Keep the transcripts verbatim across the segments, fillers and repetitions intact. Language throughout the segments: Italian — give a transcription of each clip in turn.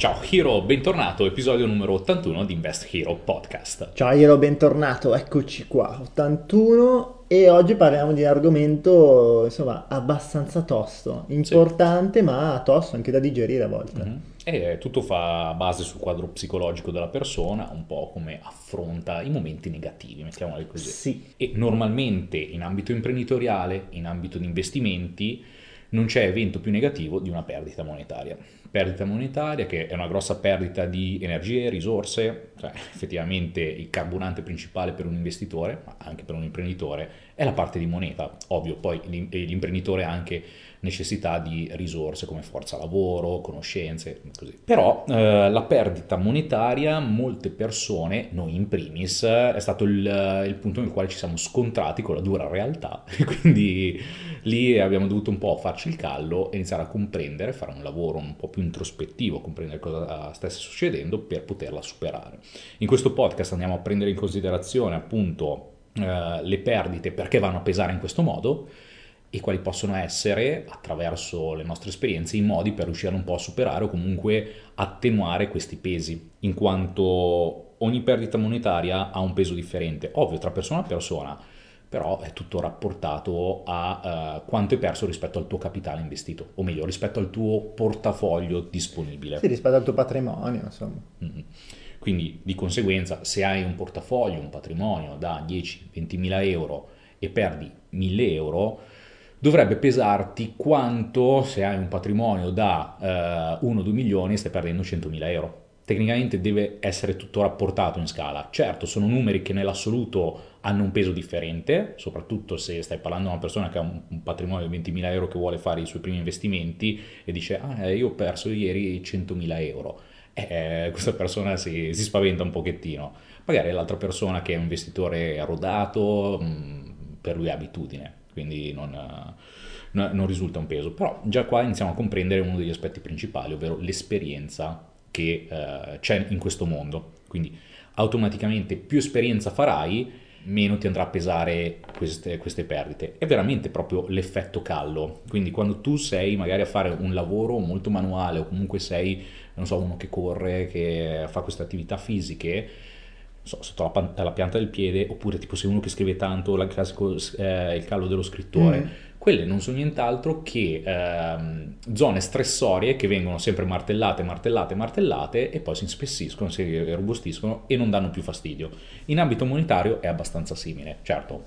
Ciao Hero, bentornato, episodio numero ottantuno di Invest Hero Podcast. Ciao Hero, bentornato, eccoci qua, ottantuno, e oggi parliamo di un argomento, insomma, abbastanza tosto, importante, sì, ma tosto anche da digerire a volte. Mm-hmm. E tutto fa base sul quadro psicologico della persona, un po' come affronta i momenti negativi, mettiamoli così. Sì. E normalmente in ambito imprenditoriale, in ambito di investimenti, non c'è evento più negativo di una perdita monetaria. Perdita monetaria che è una grossa perdita di energie, risorse, cioè effettivamente il carburante principale per un investitore, ma anche per un imprenditore, è la parte di moneta. Ovvio, poi l'imprenditore ha anche necessità di risorse come forza lavoro, conoscenze, così. Però eh, la perdita monetaria, molte persone, noi in primis, è stato il, il punto nel quale ci siamo scontrati con la dura realtà, quindi lì abbiamo dovuto un po' farci il callo e iniziare a comprendere, fare un lavoro un po' più introspettivo, comprendere cosa stesse succedendo per poterla superare. In questo podcast andiamo a prendere in considerazione appunto eh, le perdite, perché vanno a pesare in questo modo e quali possono essere, attraverso le nostre esperienze, i modi per riuscire un po' a superare o comunque attenuare questi pesi, in quanto ogni perdita monetaria ha un peso differente, ovvio, tra persona a persona, però è tutto rapportato a uh, quanto è perso rispetto al tuo capitale investito, o meglio, rispetto al tuo portafoglio disponibile. Sì, rispetto al tuo patrimonio, insomma. Mm-hmm. Quindi, di conseguenza, se hai un portafoglio, un patrimonio da dieci-venti mila euro e perdi mille euro, dovrebbe pesarti quanto se hai un patrimonio da uh, uno due milioni e stai perdendo centomila euro. Tecnicamente deve essere tutto rapportato in scala. Certo, sono numeri che nell'assoluto hanno un peso differente, soprattutto se stai parlando a una persona che ha un patrimonio di ventimila euro che vuole fare i suoi primi investimenti e dice ah, io ho perso ieri centomila euro. Eh, questa persona si, si spaventa un pochettino. Magari l'altra persona che è un investitore rodato, mh, per lui è abitudine, quindi non... No, non risulta un peso. Però già qua iniziamo a comprendere uno degli aspetti principali, ovvero l'esperienza che eh, c'è in questo mondo. Quindi automaticamente più esperienza farai, meno ti andrà a pesare queste, queste perdite. È veramente proprio l'effetto callo. Quindi quando tu sei magari a fare un lavoro molto manuale, o comunque sei, non so, uno che corre, che fa queste attività fisiche, so, sotto la, pan- la pianta del piede, oppure tipo sei uno che scrive tanto, la classico, eh, il callo dello scrittore, mm. Quelle non sono nient'altro che ehm, zone stressorie che vengono sempre martellate, martellate, martellate e poi si spessiscono, si robustiscono e non danno più fastidio. In ambito monetario è abbastanza simile, certo,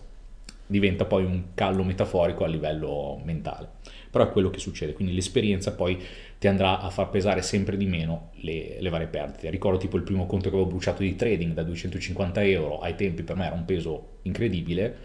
diventa poi un callo metaforico a livello mentale, però è quello che succede, quindi l'esperienza poi ti andrà a far pesare sempre di meno le, le varie perdite. Ricordo tipo il primo conto che avevo bruciato di trading da duecentocinquanta euro, ai tempi per me era un peso incredibile.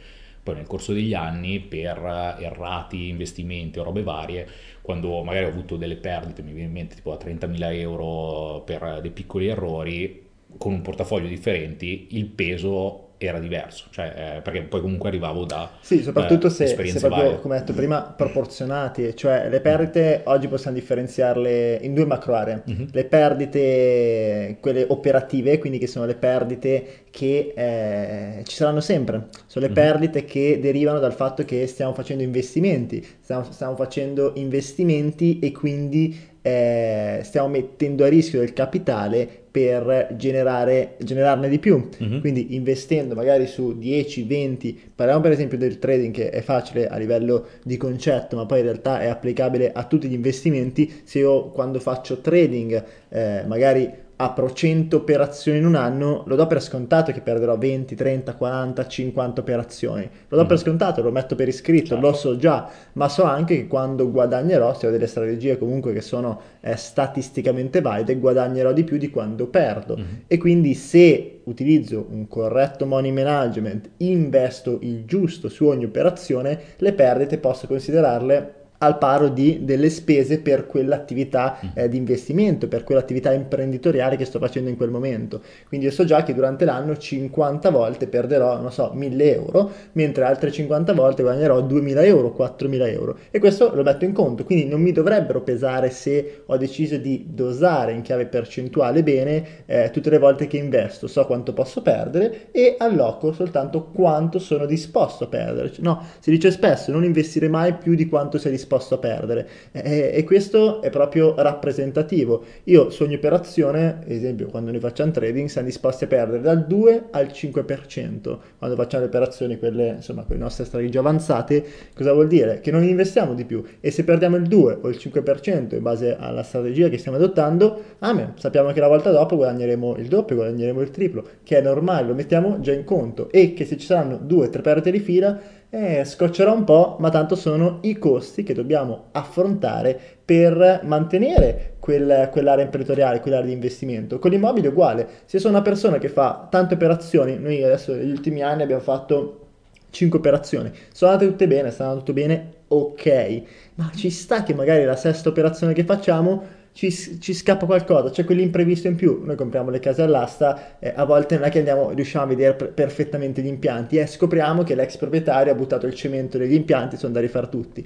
Poi nel corso degli anni, per errati investimenti o robe varie, quando magari ho avuto delle perdite, mi viene in mente tipo a trentamila euro per dei piccoli errori, con un portafoglio differenti, il peso era diverso, cioè perché poi comunque arrivavo da sì, soprattutto eh, se, esperienze se proprio, varie, come detto prima, proporzionati, cioè le perdite oggi possiamo differenziarle in due macro aree. Mm-hmm. Le perdite quelle operative, quindi che sono le perdite che eh, ci saranno sempre, sono le perdite mm-hmm. che derivano dal fatto che stiamo facendo investimenti, stiamo, stiamo facendo investimenti e quindi eh, stiamo mettendo a rischio del capitale per generare, generarne di più. Uh-huh. Quindi investendo magari su dieci venti, parliamo per esempio del trading, che è facile a livello di concetto ma poi in realtà è applicabile a tutti gli investimenti. Se io quando faccio trading eh, magari apro cento operazioni in un anno, lo do per scontato che perderò venti, trenta, quaranta, cinquanta operazioni, lo do mm. per scontato, lo metto per iscritto, certo, lo so già, ma so anche che quando guadagnerò, se ho delle strategie comunque che sono eh, statisticamente valide, guadagnerò di più di quando perdo. Mm. E quindi se utilizzo un corretto money management, investo il giusto su ogni operazione, le perdite posso considerarle al paro di delle spese per quell'attività eh, di investimento, per quell'attività imprenditoriale che sto facendo in quel momento. Quindi io so già che durante l'anno cinquanta volte perderò, non so, mille euro, mentre altre cinquanta volte guadagnerò duemila euro, quattromila euro. E questo lo metto in conto, quindi non mi dovrebbero pesare se ho deciso di dosare in chiave percentuale bene eh, tutte le volte che investo. So quanto posso perdere e alloco soltanto quanto sono disposto a perdere. No, si dice spesso non investire mai più di quanto sei disposto disposto a perdere, e, e questo è proprio rappresentativo. Io su ogni operazione, ad esempio quando noi facciamo trading, siamo disposti a perdere dal due al cinque per cento, quando facciamo le operazioni, quelle insomma con le nostre strategie avanzate. Cosa vuol dire? Che non investiamo di più, e se perdiamo il due o il cinque per cento in base alla strategia che stiamo adottando, amen, sappiamo che la volta dopo guadagneremo il doppio, guadagneremo il triplo, che è normale, lo mettiamo già in conto, e che se ci saranno due o tre perdite di fila eh, scoccerà un po', ma tanto sono i costi che dobbiamo affrontare per mantenere quel, quell'area imprenditoriale, quell'area di investimento. Con l'immobile è uguale, se sono una persona che fa tante operazioni, noi adesso negli ultimi anni abbiamo fatto cinque operazioni, sono andate tutte bene, stanno andando tutto bene, ok, ma ci sta che magari la sesta operazione che facciamo Ci, ci scappa qualcosa, c'è cioè quell'imprevisto in più. Noi compriamo le case all'asta, eh, a volte non è che andiamo, riusciamo a vedere per- perfettamente gli impianti, e eh, scopriamo che l'ex proprietario ha buttato il cemento degli impianti, sono da rifare tutti.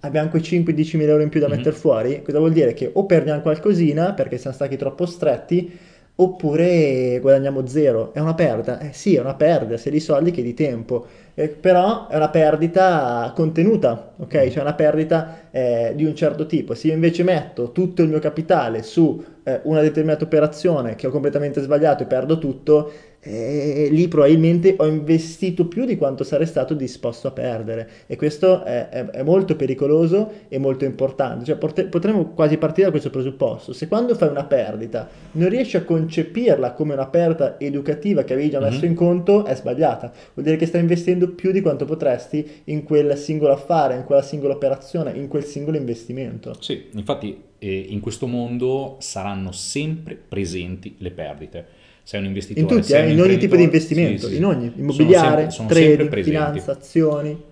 Abbiamo quei cinque-dieci mila euro in più da mm-hmm. mettere fuori. Cosa vuol dire? Che o perdiamo qualcosina perché siamo stati troppo stretti, oppure guadagniamo zero. È una perdita? Eh sì, è una perdita, sia di soldi che di tempo. Eh, però è una perdita contenuta, ok? Cioè una perdita eh, di un certo tipo. Se io invece metto tutto il mio capitale su eh, una determinata operazione che ho completamente sbagliato e perdo tutto, eh, lì probabilmente ho investito più di quanto sarei stato disposto a perdere, e questo è, è, è molto pericoloso e molto importante. Cioè porte- potremmo quasi partire da questo presupposto: se quando fai una perdita non riesci a concepirla come una perdita educativa che avevi già messo mm-hmm. in conto, è sbagliata. Vuol dire che stai investendo più di quanto potresti in quel singolo affare, in quella singola operazione, in quel singolo investimento. Sì, infatti eh, in questo mondo saranno sempre presenti le perdite. Sei un investitore, in tutti, eh, in ogni tipo di investimento, sì, sì, in ogni immobiliare, sono sempre, sono trading, finanza, azioni.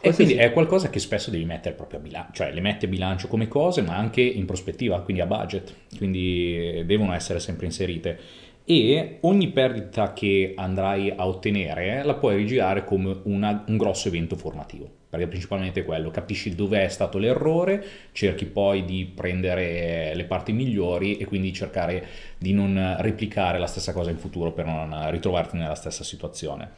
E quindi è qualcosa che spesso devi mettere proprio a bilancio, cioè le metti a bilancio come cose, ma anche in prospettiva, quindi a budget, quindi devono essere sempre inserite. E ogni perdita che andrai a ottenere la puoi rigirare come una, un grosso evento formativo, perché principalmente è quello, capisci dove è stato l'errore, cerchi poi di prendere le parti migliori e quindi cercare di non replicare la stessa cosa in futuro per non ritrovarti nella stessa situazione.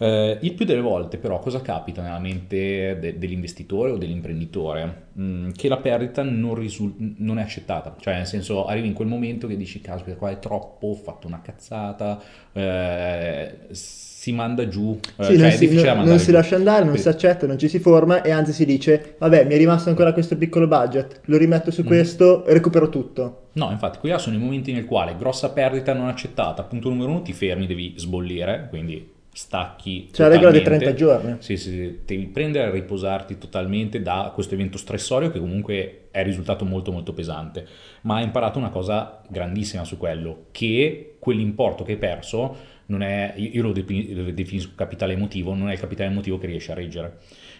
Eh, il più delle volte però cosa capita nella mente de- dell'investitore o dell'imprenditore? Mm, che la perdita non, risul- non è accettata, cioè nel senso arrivi in quel momento che dici caspita qua è troppo, ho fatto una cazzata, eh, si manda giù, eh, sì, cioè non, è si, non, non si lascia andare, non per... si accetta, non ci si forma, e anzi si dice vabbè, mi è rimasto ancora questo piccolo budget, lo rimetto su mm. questo e recupero tutto. No, infatti qui sono i momenti nel quale grossa perdita non accettata, punto numero uno, ti fermi, devi sbollire, quindi stacchi, cioè la regola dei trenta giorni, sì, sì, devi prendere a riposarti totalmente da questo evento stressorio che comunque è risultato molto molto pesante, ma hai imparato una cosa grandissima su quello, che quell'importo che hai perso non è, io lo definisco capitale emotivo, non è il capitale emotivo che riesci a reggere.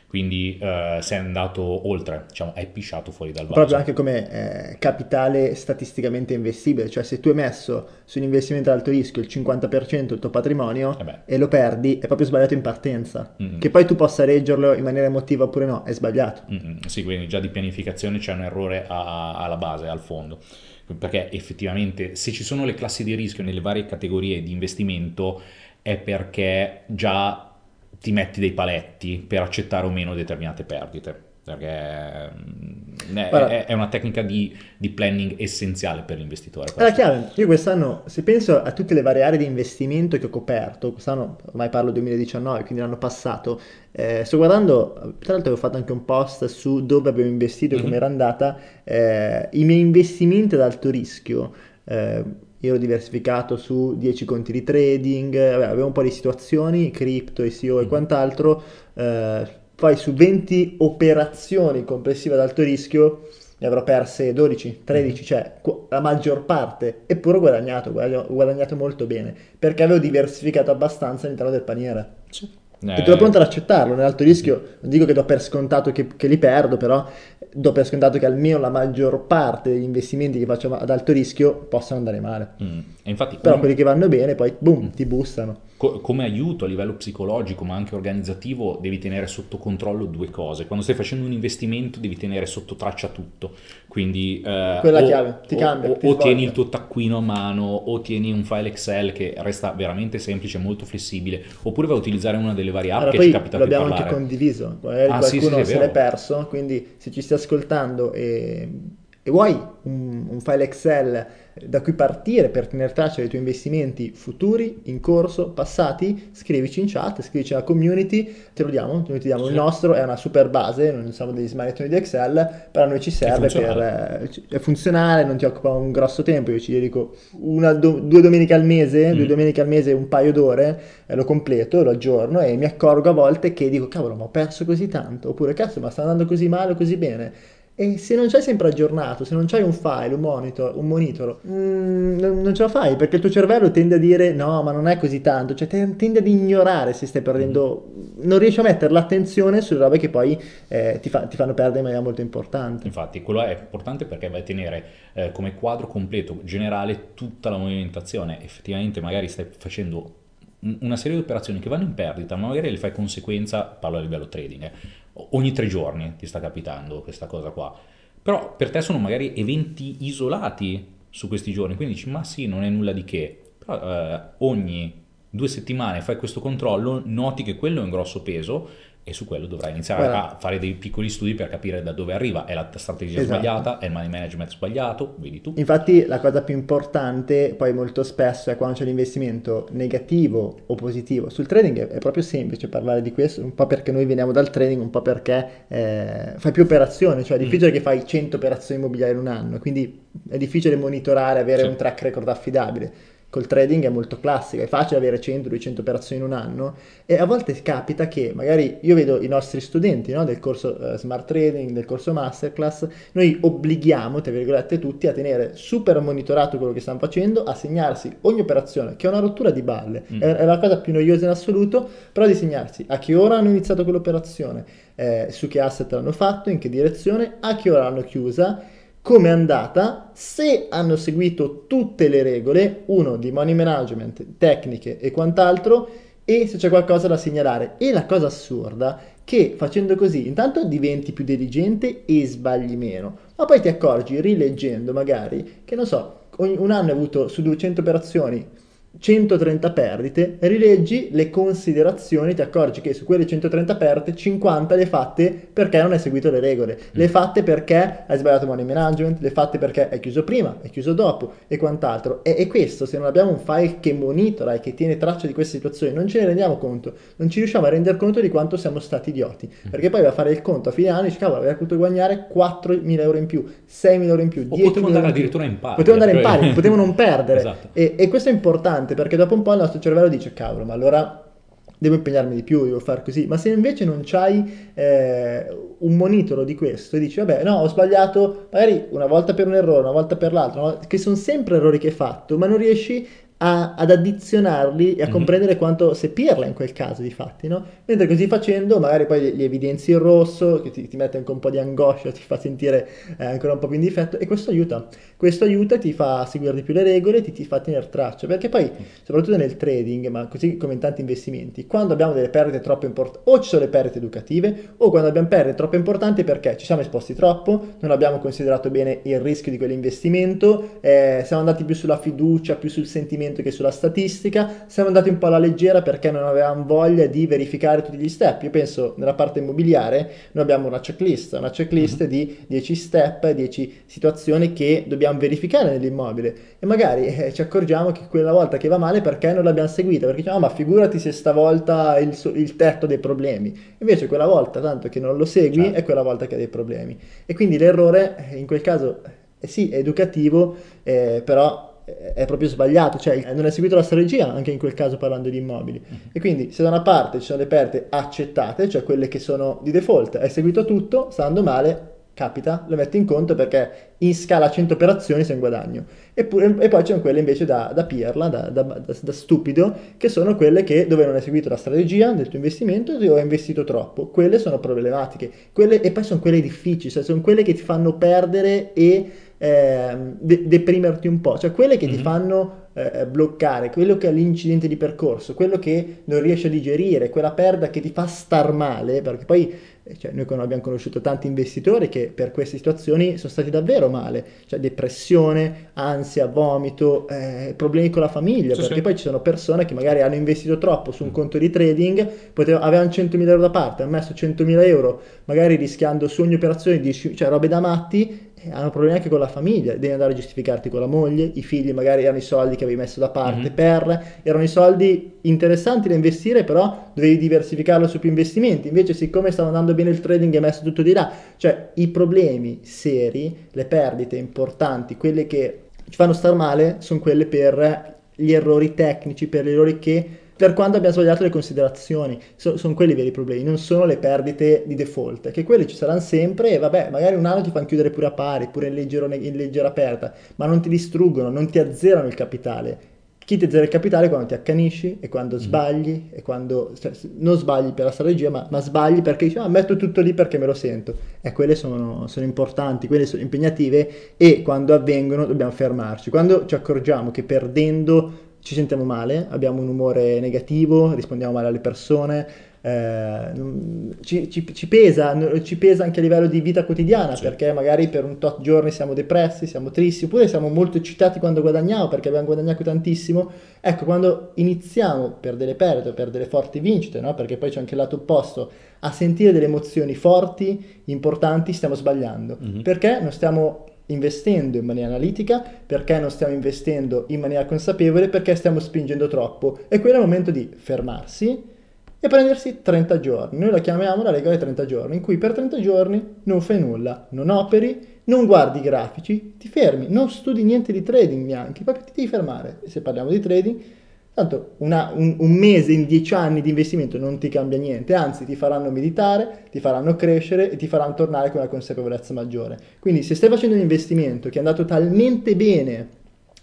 Quindi eh, sei andato oltre, diciamo, hai pisciato fuori dal vaso. Proprio anche come eh, capitale statisticamente investibile, cioè se tu hai messo su un investimento ad alto rischio il cinquanta per cento del tuo patrimonio eh e lo perdi, è proprio sbagliato in partenza. Mm-hmm. Che poi tu possa reggerlo in maniera emotiva oppure no, è sbagliato. Mm-hmm. Sì, quindi già di pianificazione c'è un errore a, a, alla base, al fondo. Perché effettivamente se ci sono le classi di rischio nelle varie categorie di investimento è perché già ti metti dei paletti per accettare o meno determinate perdite, perché è, è, è una tecnica di, di planning essenziale per l'investitore. È la chiave. Io quest'anno, se penso a tutte le varie aree di investimento che ho coperto, quest'anno ormai parlo duemiladiciannove, quindi l'anno passato, eh, sto guardando, tra l'altro avevo fatto anche un post su dove abbiamo investito e mm-hmm. come era andata, eh, i miei investimenti ad alto rischio, eh, io ero diversificato su dieci conti di trading, vabbè, avevo un po' di situazioni, cripto, I C O e quant'altro, eh, poi su venti operazioni complessive ad alto rischio ne avrò perse dodici, tredici, cioè la maggior parte, eppure ho guadagnato, ho guadagnato molto bene, perché avevo diversificato abbastanza all'interno del paniere. Sì. Eh. E tu eri pronto ad accettarlo, nell'alto rischio non dico che do per scontato che, che li perdo, però do per scontato che almeno la maggior parte degli investimenti che faccio ad alto rischio possano andare male. Mm. E infatti, però un... quelli che vanno bene poi boom, mm. ti bussano. co- come aiuto a livello psicologico ma anche organizzativo devi tenere sotto controllo due cose. Quando stai facendo un investimento devi tenere sotto traccia tutto, quindi eh, quella o, chiave ti o, cambia, o, ti o tieni il tuo taccuino a mano o tieni un file Excel che resta veramente semplice, molto flessibile, oppure vai a utilizzare una delle varie app allora, che ci capita di parlare. L'abbiamo anche condiviso, magari ah, qualcuno sì, sì, se l'è perso, quindi se ci stai ascoltando e, e vuoi un, un file Excel da cui partire per tenere traccia dei tuoi investimenti futuri, in corso, passati, scrivici in chat, scrivici alla community, te lo diamo, noi ti diamo sì. Il nostro è una super base, non siamo degli smanettoni di Excel, però a noi ci serve, è per è funzionale, non ti occupa un grosso tempo, io ci dedico una, do, due domeniche al mese, mm. due domeniche al mese, un paio d'ore, eh, lo completo, lo aggiorno e mi accorgo a volte che dico cavolo ma ho perso così tanto, oppure cazzo ma sta andando così male o così bene. E se non c'hai sempre aggiornato, se non c'hai un file, un monitor, un monitor mm, non ce la fai, perché il tuo cervello tende a dire no, ma non è così tanto, cioè tende ad ignorare se stai perdendo, non riesci a mettere l'attenzione sulle robe che poi eh, ti, fa, ti fanno perdere in maniera molto importante. Infatti, quello è importante perché vai a tenere eh, come quadro completo, generale, tutta la movimentazione. Effettivamente magari stai facendo una serie di operazioni che vanno in perdita, ma magari le fai conseguenza, parlo a livello trading, eh. Ogni tre giorni ti sta capitando questa cosa qua, però per te sono magari eventi isolati su questi giorni, quindi dici ma sì non è nulla di che, però eh, ogni due settimane fai questo controllo, noti che quello è un grosso peso e su quello dovrai iniziare Guarda. a fare dei piccoli studi per capire da dove arriva, è la strategia esatto. sbagliata, è il money management sbagliato, vedi tu. Infatti la cosa più importante poi molto spesso è quando c'è l'investimento negativo o positivo. Sul trading è proprio semplice parlare di questo, un po' perché noi veniamo dal trading, un po' perché eh, fai più operazioni, cioè è difficile mm. che fai cento operazioni immobiliari in un anno, quindi è difficile monitorare, avere sì. un track record affidabile. Col trading è molto classico, è facile avere cento duecento operazioni in un anno e a volte capita che magari io vedo i nostri studenti no, del corso eh, Smart Trading, del corso Masterclass, noi obblighiamo, tra virgolette, tutti a tenere super monitorato quello che stanno facendo, a segnarsi ogni operazione, che è una rottura di balle, mm. è, è la cosa più noiosa in assoluto, però di segnarsi a che ora hanno iniziato quell'operazione, eh, su che asset l'hanno fatto, in che direzione, a che ora l'hanno chiusa, come è andata, se hanno seguito tutte le regole, uno di money management, tecniche e quant'altro, e se c'è qualcosa da segnalare. E la cosa assurda che facendo così intanto diventi più diligente e sbagli meno, ma poi ti accorgi rileggendo magari che non so, un anno hai avuto su duecento operazioni centotrenta perdite, rileggi le considerazioni, ti accorgi che su quelle centotrenta perdite cinquanta le hai fatte perché non hai seguito le regole, mm. le hai fatte perché hai sbagliato money management, le hai fatte perché hai chiuso prima, hai chiuso dopo e quant'altro. E, e questo, se non abbiamo un file che monitora e che tiene traccia di queste situazioni, non ce ne rendiamo conto, non ci riusciamo a rendere conto di quanto siamo stati idioti, mm. perché poi va a fare il conto a fine anno e dici cavolo, avrei potuto guadagnare quattromila euro in più, seimila euro in più, diecimila euro in più, potevo andare addirittura in pari, potevo andare in pari, potevo non perdere esatto. e, e questo è importante, perché dopo un po' il nostro cervello dice cavolo ma allora devo impegnarmi di più, devo far così, ma se invece non c'hai eh, un monitoro di questo e dici vabbè no ho sbagliato magari una volta per un errore, una volta per l'altro, volta, che sono sempre errori che hai fatto ma non riesci a, ad addizionarli e a mm-hmm. comprendere quanto seppirla in quel caso di fatti, no? Mentre così facendo magari poi li, li evidenzi in rosso, che ti, ti mette anche un po' di angoscia, ti fa sentire eh, ancora un po' più in difetto e questo aiuta, questo aiuta ti fa seguire di più le regole, ti, ti fa tenere traccia, perché poi soprattutto nel trading, ma così come in tanti investimenti, quando abbiamo delle perdite troppo importanti o ci sono le perdite educative o quando abbiamo perdite troppo importanti perché ci siamo esposti troppo, non abbiamo considerato bene il rischio di quell'investimento, eh, siamo andati più sulla fiducia, più sul sentimento che sulla statistica, siamo andati un po' alla leggera perché non avevamo voglia di verificare tutti gli step. Io penso nella parte immobiliare noi abbiamo una checklist, una checklist mm-hmm. di dieci step, dieci situazioni che dobbiamo verificare nell'immobile e magari eh, ci accorgiamo che quella volta che va male perché non l'abbiamo seguita, perché diciamo ma figurati se stavolta il, il tetto dei problemi, invece quella volta tanto che non lo segui certo. è quella volta che ha dei problemi e quindi l'errore in quel caso eh, sì è educativo eh, però è proprio sbagliato, cioè non è seguito la strategia anche in quel caso parlando di immobili mm-hmm. e quindi se da una parte ci sono le perdite accettate, cioè quelle che sono di default, hai seguito tutto, sta andando male, capita, lo metti in conto perché in scala cento operazioni sei in guadagno e, pure, e poi ci sono quelle invece da, da pirla, da, da, da, da stupido, che sono quelle che dove non hai seguito la strategia del tuo investimento o hai investito troppo, quelle sono problematiche, quelle, e poi sono quelle difficili, cioè sono quelle che ti fanno perdere e Eh, de- deprimerti un po', cioè quelle che mm-hmm. ti fanno eh, bloccare, quello che è l'incidente di percorso, quello che non riesci a digerire, quella perda che ti fa star male, perché poi cioè, noi abbiamo conosciuto tanti investitori che per queste situazioni sono stati davvero male, cioè depressione, ansia, vomito, eh, problemi con la famiglia, sì, perché sì. Poi ci sono persone che magari hanno investito troppo su un conto di trading, potevano, avevano centomila euro da parte, hanno messo centomila euro magari rischiando su ogni operazione, dieci, cioè robe da matti, hanno problemi anche con la famiglia, devi andare a giustificarti con la moglie, i figli magari erano i soldi che avevi messo da parte, mm-hmm. per erano i soldi interessanti da investire, però dovevi diversificarlo su più investimenti, invece siccome stava andando bene il trading hai messo tutto di là, cioè i problemi seri, le perdite importanti, quelle che ci fanno star male sono quelle per gli errori tecnici, per gli errori che per quando abbiamo sbagliato le considerazioni, so, sono quelli i veri problemi, non sono le perdite di default, che quelle ci saranno sempre e vabbè, magari un anno ti fanno chiudere pure a pari, pure in, leggero, in leggera perda, ma non ti distruggono, non ti azzerano il capitale. Chi ti azzera il capitale è quando ti accanisci, e quando mm. sbagli, e quando cioè, non sbagli per la strategia, ma, ma sbagli perché dici, ah, metto tutto lì perché me lo sento. E quelle sono, sono importanti, quelle sono impegnative e quando avvengono dobbiamo fermarci. Quando ci accorgiamo che perdendo ci sentiamo male, abbiamo un umore negativo, rispondiamo male alle persone, eh, ci, ci, ci pesa, ci pesa anche a livello di vita quotidiana, sì. Perché magari per un tot giorni siamo depressi, siamo tristi, oppure siamo molto eccitati quando guadagniamo perché abbiamo guadagnato tantissimo. Ecco, quando iniziamo per delle perdite, per delle forti vincite, no? Perché poi c'è anche il lato opposto, a sentire delle emozioni forti, importanti, stiamo sbagliando, mm-hmm. perché non stiamo investendo in maniera analitica, perché non stiamo investendo in maniera consapevole, perché stiamo spingendo troppo, e quello è il momento di fermarsi e prendersi trenta giorni, noi la chiamiamo la regola dei trenta giorni, in cui per trenta giorni non fai nulla, non operi, non guardi i grafici, ti fermi, non studi niente di trading neanche, proprio ti devi fermare. Se parliamo di trading, tanto una, un, un mese in dieci anni di investimento non ti cambia niente, anzi ti faranno meditare, ti faranno crescere e ti faranno tornare con una consapevolezza maggiore. Quindi se stai facendo un investimento che è andato talmente bene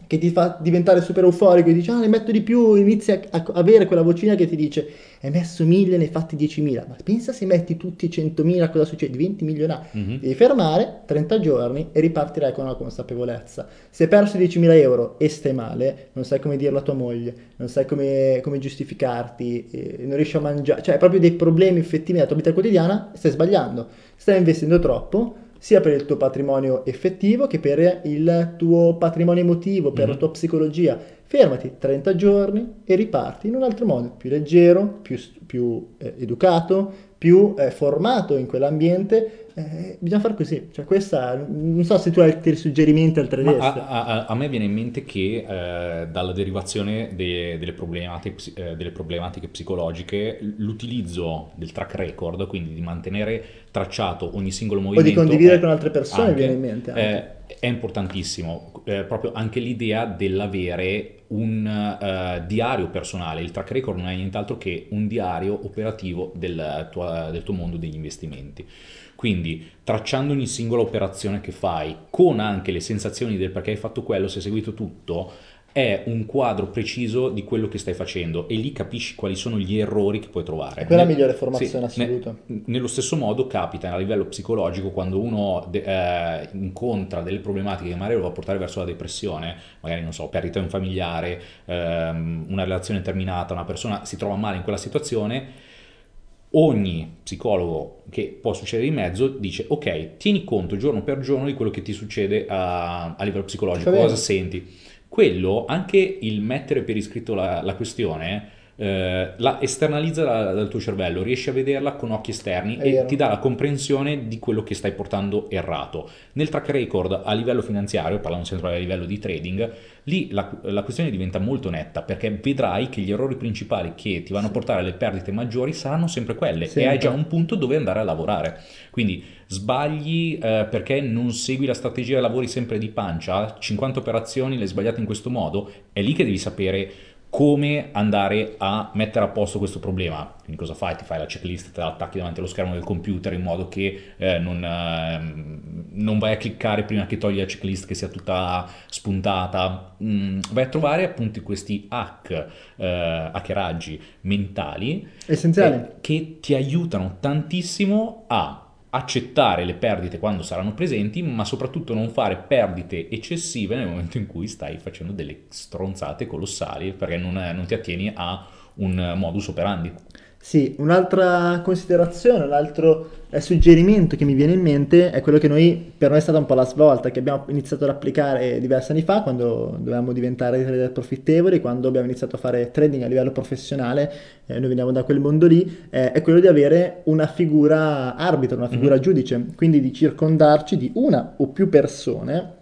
che ti fa diventare super euforico e dici ah ne metto di più, inizi a, a avere quella vocina che ti dice hai messo mille, ne hai fatti diecimila, ma pensa se metti tutti centomila cosa succede? Diventi milionario, mm-hmm. devi fermare trenta giorni e ripartirai con una consapevolezza. Se hai perso diecimila euro e stai male, non sai come dirlo a tua moglie, non sai come, come giustificarti, eh, non riesci a mangiare, cioè proprio dei problemi effettivi nella tua vita quotidiana, stai sbagliando, stai investendo troppo, sia per il tuo patrimonio effettivo che per il tuo patrimonio emotivo, per mm-hmm. la tua psicologia. Fermati trenta giorni e riparti in un altro modo, più leggero, più, più eh, educato, più eh, formato in quell'ambiente. Eh, bisogna far così. Cioè questa, non so se tu hai altri suggerimenti, altre idee. A, a, a me viene in mente che eh, dalla derivazione de, delle, problematiche, eh, delle problematiche psicologiche, l'utilizzo del track record, quindi di mantenere tracciato ogni singolo movimento, o di condividere è, con altre persone, anche, viene in mente anche. Eh, è importantissimo, eh, proprio anche l'idea dell'avere un uh, diario personale. Il track record non è nient'altro che un diario operativo del tuo, del tuo mondo degli investimenti, quindi tracciando ogni singola operazione che fai, con anche le sensazioni del perché hai fatto quello, se hai seguito tutto, è un quadro preciso di quello che stai facendo e lì capisci quali sono gli errori che puoi trovare. È quella la migliore formazione, sì, assoluta. Ne, nello stesso modo capita a livello psicologico quando uno de, eh, incontra delle problematiche che magari lo va a portare verso la depressione, magari non so, perdita di un familiare, ehm, una relazione terminata, una persona si trova male in quella situazione. Ogni psicologo che può succedere in mezzo dice ok, tieni conto giorno per giorno di quello che ti succede a, a livello psicologico, sì, cosa senti. Quello, anche il mettere per iscritto la, la questione, eh, la esternalizza da, dal tuo cervello, riesci a vederla con occhi esterni e ti dà la comprensione di quello che stai portando errato. Nel track record a livello finanziario, parliamo sempre a livello di trading, lì la, la questione diventa molto netta, perché vedrai che gli errori principali che ti vanno a portare alle perdite maggiori saranno sempre quelle, sempre. E hai già un punto dove andare a lavorare. Quindi sbagli eh, perché non segui la strategia, lavori sempre di pancia, cinquanta operazioni le hai sbagliate in questo modo, è lì che devi sapere come andare a mettere a posto questo problema. Quindi cosa fai? Ti fai la checklist, te la attacchi davanti allo schermo del computer in modo che eh, non, eh, non vai a cliccare prima che togli la checklist che sia tutta spuntata. Mm, vai a trovare appunto questi hack, eh, hackeraggi mentali essenziali, eh, che ti aiutano tantissimo a accettare le perdite quando saranno presenti, ma soprattutto non fare perdite eccessive nel momento in cui stai facendo delle stronzate colossali, perché non, non ti attieni a un modus operandi. Sì, un'altra considerazione, un altro suggerimento che mi viene in mente è quello che noi, per noi è stata un po' la svolta, che abbiamo iniziato ad applicare diversi anni fa, quando dovevamo diventare trader profittevoli, quando abbiamo iniziato a fare trading a livello professionale, eh, noi veniamo da quel mondo lì, eh, è quello di avere una figura arbitro, una figura mm-hmm. giudice, quindi di circondarci di una o più persone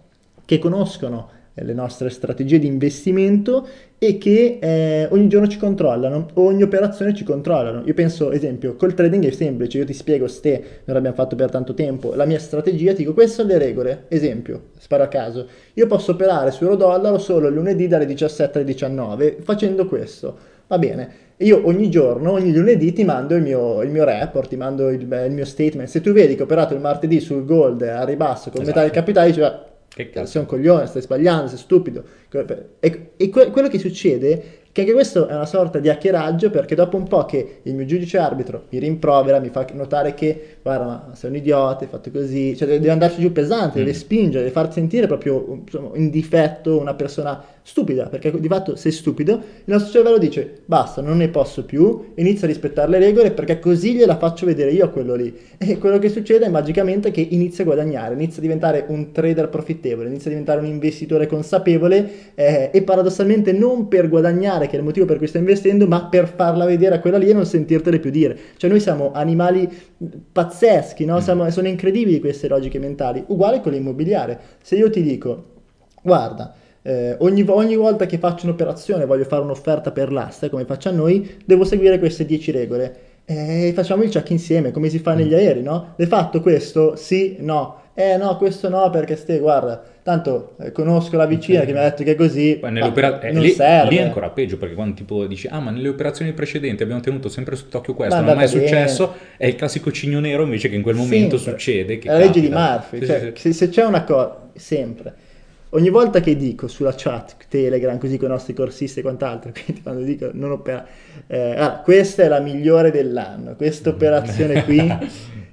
che conoscono le nostre strategie di investimento e che eh, ogni giorno ci controllano, ogni operazione ci controllano. Io penso, esempio, col trading è semplice, io ti spiego, ste non l'abbiamo fatto per tanto tempo, la mia strategia, ti dico, queste sono le regole, esempio, sparo a caso, io posso operare su euro dollaro solo il lunedì dalle diciassette alle diciannove, facendo questo, va bene, io ogni giorno, ogni lunedì ti mando il mio, il mio report, ti mando il, il mio statement, se tu vedi che ho operato il martedì sul gold a ribasso con esatto. metà del capitale, dici, va, che cazzo, sei un coglione, stai sbagliando, sei stupido. E, e que- quello che succede, che anche questo è una sorta di hackeraggio, perché dopo un po' che il mio giudice arbitro mi rimprovera, mi fa notare che guarda, ma sei un idiota, hai fatto così, cioè deve andarci giù pesante, mm. deve spingere, deve far sentire proprio, insomma, in difetto una persona stupida, perché di fatto sei stupido, il nostro cervello dice basta, non ne posso più, inizia a rispettare le regole perché così gliela faccio vedere io a quello lì. E quello che succede è magicamente che inizia a guadagnare, inizia a diventare un trader profittevole, inizia a diventare un investitore consapevole, eh, e paradossalmente non per guadagnare, che è il motivo per cui stai investendo, ma per farla vedere a quella lì e non sentirtele più dire. Cioè noi siamo animali pazzeschi, no? Siamo, sono incredibili queste logiche mentali, uguale con l'immobiliare. Se io ti dico, guarda, eh, ogni, ogni volta che faccio un'operazione, voglio fare un'offerta per l'asta, come faccio a noi, devo seguire queste dieci regole. E facciamo il check insieme, come si fa negli aerei, no? L'hai fatto questo? Sì? No? Eh no, questo no, perché ste, guarda, tanto eh, conosco la vicina okay. che mi ha detto che è così, ma ma eh, non lì, serve. Lì è ancora peggio, perché quando tipo dici, ah ma nelle operazioni precedenti abbiamo tenuto sempre sott'occhio questo, ma non è mai bene. Successo, è il classico cigno nero invece che in quel momento sempre. Succede. Che la capita. Legge di Murphy, sì, cioè, sì, sì. Se, se c'è una cosa, sempre. Ogni volta che dico sulla chat Telegram, così con i nostri corsisti e quant'altro, quindi quando dico non opera, eh, ah, questa è la migliore dell'anno, questa operazione qui,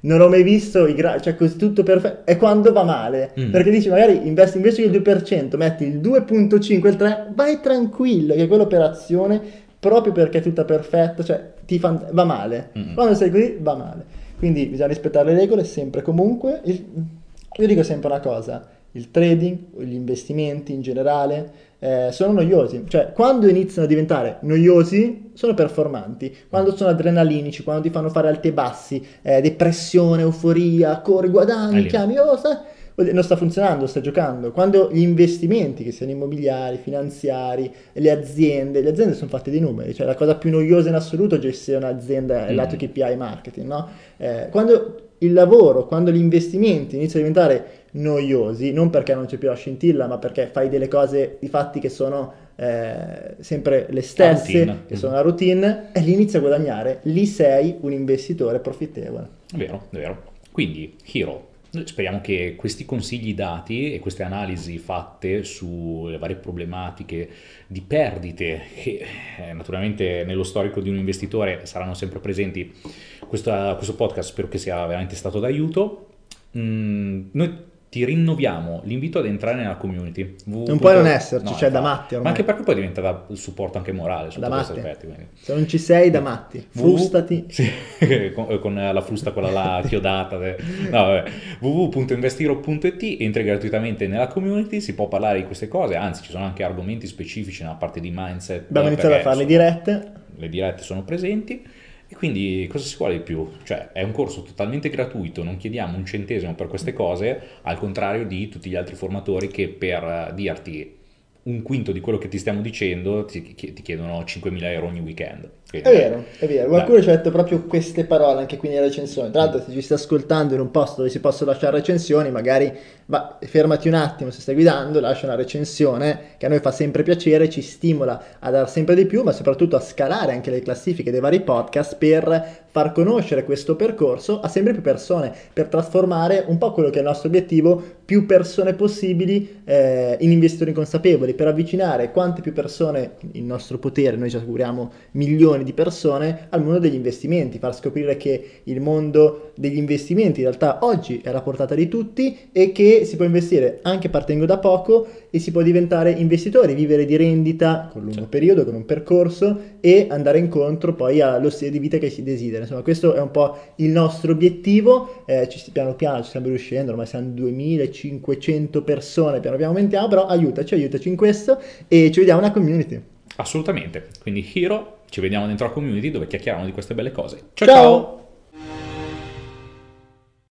non ho mai visto i grafici, cioè così tutto perfetto, è quando va male, mm. perché dici magari investi invece che il due per cento, metti il due virgola cinque, il tre, vai tranquillo che quell'operazione, proprio perché è tutta perfetta, cioè ti fan- va male, mm. quando sei così va male, quindi bisogna rispettare le regole sempre comunque. Io dico sempre una cosa, il trading, gli investimenti in generale, eh, sono noiosi, cioè quando iniziano a diventare noiosi sono performanti, quando sono adrenalinici, quando ti fanno fare alti e bassi, eh, depressione, euforia, corri, guadagni, chiami, oh, sta... non sta funzionando, sta giocando. Quando gli investimenti, che siano immobiliari, finanziari, le aziende, le aziende sono fatte di numeri, cioè la cosa più noiosa in assoluto è gestire un'azienda, il mm. lato K P I marketing, no? Eh, quando il lavoro, quando gli investimenti iniziano a diventare noiosi, non perché non c'è più la scintilla, ma perché fai delle cose di fatti che sono eh, sempre le stesse, che mm. sono la routine, e lì inizi a guadagnare, lì sei un investitore profittevole. È vero, è vero. Quindi, Hero, speriamo che questi consigli dati e queste analisi fatte sulle varie problematiche di perdite, che eh, naturalmente nello storico di un investitore saranno sempre presenti, questa, questo podcast spero che sia veramente stato d'aiuto. Mm, noi ti rinnoviamo l'invito ad entrare nella community. V- non puoi non esserci, no, cioè da matti ormai. Ma anche perché poi diventa supporto anche morale sotto questi aspetti. Quindi. Se non ci sei, da matti. Frustati. V- sì, con, con la frusta quella là chiodata. De... No, vabbè. w w w punto investiro punto i t, entri gratuitamente nella community, si può parlare di queste cose, anzi ci sono anche argomenti specifici nella parte di mindset. Abbiamo iniziato a fare le dirette. Le dirette sono presenti. E quindi cosa si vuole di più? Cioè è un corso totalmente gratuito, non chiediamo un centesimo per queste cose, al contrario di tutti gli altri formatori che per dirti un quinto di quello che ti stiamo dicendo ti, ti chiedono cinquemila euro ogni weekend. Quindi, è vero, è vero. Qualcuno ci ha detto proprio queste parole anche qui nelle recensioni. Tra l'altro se ci stai ascoltando in un posto dove si possono lasciare recensioni, magari va, fermati un attimo se stai guidando, lascia una recensione che a noi fa sempre piacere, ci stimola a dar sempre di più, ma soprattutto a scalare anche le classifiche dei vari podcast per far conoscere questo percorso a sempre più persone, per trasformare un po' quello che è il nostro obiettivo, più persone possibili eh, in investitori consapevoli. metri per avvicinare quante più persone in nostro potere, noi ci auguriamo milioni di persone, al mondo degli investimenti, far scoprire che il mondo degli investimenti in realtà oggi è alla portata di tutti e che si può investire anche partendo da poco e si può diventare investitori, vivere di rendita con lungo periodo, con un percorso e andare incontro poi allo stile di vita che si desidera. Insomma, questo è un po' il nostro obiettivo, eh, ci, piano piano ci stiamo riuscendo, ormai siamo duemilacinquecento persone, piano piano aumentiamo, però aiutaci, aiutaci in questo e ci vediamo nella community. Assolutamente, quindi Hero, ci vediamo dentro la community dove chiacchieriamo di queste belle cose. Ciao ciao! Ciao.